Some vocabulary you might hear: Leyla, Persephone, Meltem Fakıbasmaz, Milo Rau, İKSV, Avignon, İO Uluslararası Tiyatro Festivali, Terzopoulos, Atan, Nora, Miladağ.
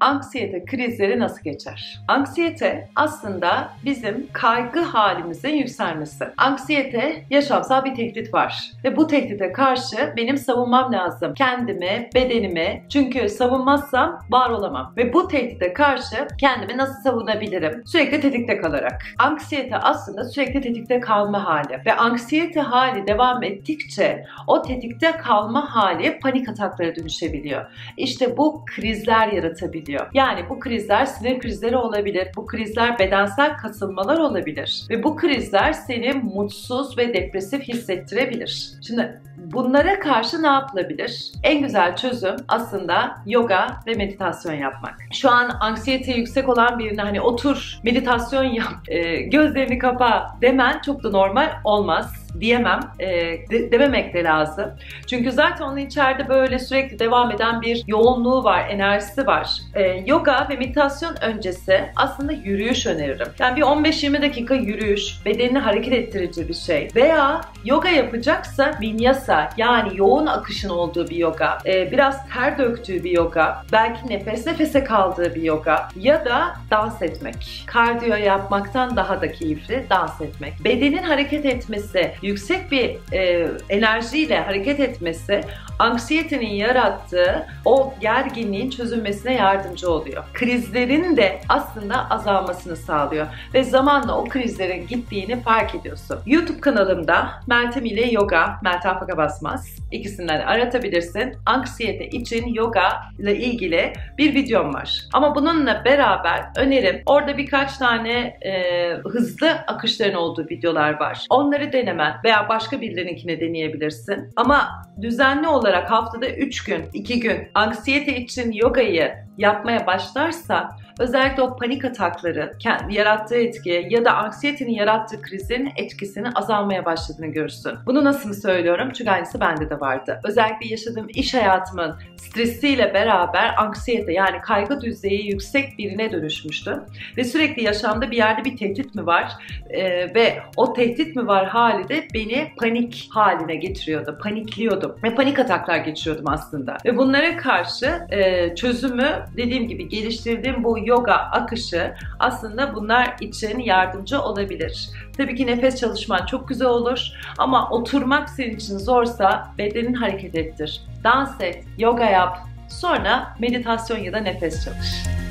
anksiyete krizleri nasıl geçer? Anksiyete aslında bizim kaygı halimizin yükselmesi. Anksiyete yaşamsal bir tehdit var ve bu tehdide karşı benim savunmam lazım. Kendimi, bedenimi, çünkü savunmazsam var olamam. Ve bu tehdide karşı kendimi nasıl savunabilirim? Sürekli tetikte kalarak. Anksiyete aslında sürekli tetikte kalma hali ve anksiyete hali devam ettikçe o tetikte kalma hali panik ataklara dönüşebiliyor. İşte bu krizler yaratabiliyor. Yani bu krizler sinir krizleri olabilir, bu krizler bedensel kasılmalar olabilir ve bu krizler seni mutsuz ve depresif hissettirebilir. Şimdi bunlara karşı ne yapılabilir? En güzel çözüm aslında yoga ve meditasyon yapmak. Şu an anksiyete yüksek olan birine hani otur, meditasyon yap, gözlerini kapa demen çok da normal olmaz. Diyemem, dememek de lazım. Çünkü zaten onun içeride böyle sürekli devam eden bir yoğunluğu var, enerjisi var. Yoga ve meditasyon öncesi aslında yürüyüş öneririm. Yani bir 15-20 dakika yürüyüş, bedenini hareket ettirici bir şey. Veya yoga yapacaksa vinyasa, yani yoğun akışın olduğu bir yoga, biraz ter döktüğü bir yoga, belki nefes nefese kaldığı bir yoga ya da dans etmek. Kardiyo yapmaktan daha da keyifli dans etmek. Bedenin hareket etmesi, yüksek bir enerjiyle hareket etmesi anksiyetenin yarattığı o gerginliğin çözülmesine yardımcı oluyor. Krizlerin de aslında azalmasını sağlıyor ve zamanla o krizlerin gittiğini fark ediyorsun. YouTube kanalımda Meltem ile yoga, Meltem Fakıbasmaz, ikisinden aratabilirsin. Anksiyete için yoga ile ilgili bir videom var. Ama bununla beraber önerim, orada birkaç tane hızlı akışların olduğu videolar var. Onları deneme veya başka birilerinkine deneyebilirsin. Ama düzenli olarak haftada 3 gün, 2 gün anksiyete için yogayı yapmaya başlarsa özellikle o panik atakları, yarattığı etki ya da anksiyetenin yarattığı krizin etkisini azalmaya başladığını görürsün. Bunu nasıl mı söylüyorum? Çünkü aynısı bende de vardı. Özellikle yaşadığım iş hayatımın stresiyle beraber anksiyete, yani kaygı düzeyi yüksek birine dönüşmüştüm. Ve sürekli yaşamda bir yerde bir tehdit mi var? Ve o tehdit mi var hali de beni panik haline getiriyordu. Panikliyordum ve panik ataklar geçiriyordum aslında. Ve bunlara karşı çözümü dediğim gibi geliştirdiğim bu yoga akışı aslında bunlar için yardımcı olabilir. Tabii ki nefes çalışman çok güzel olur ama oturmak senin için zorsa bedenin hareket ettir. Dans et, yoga yap, sonra meditasyon ya da nefes çalış.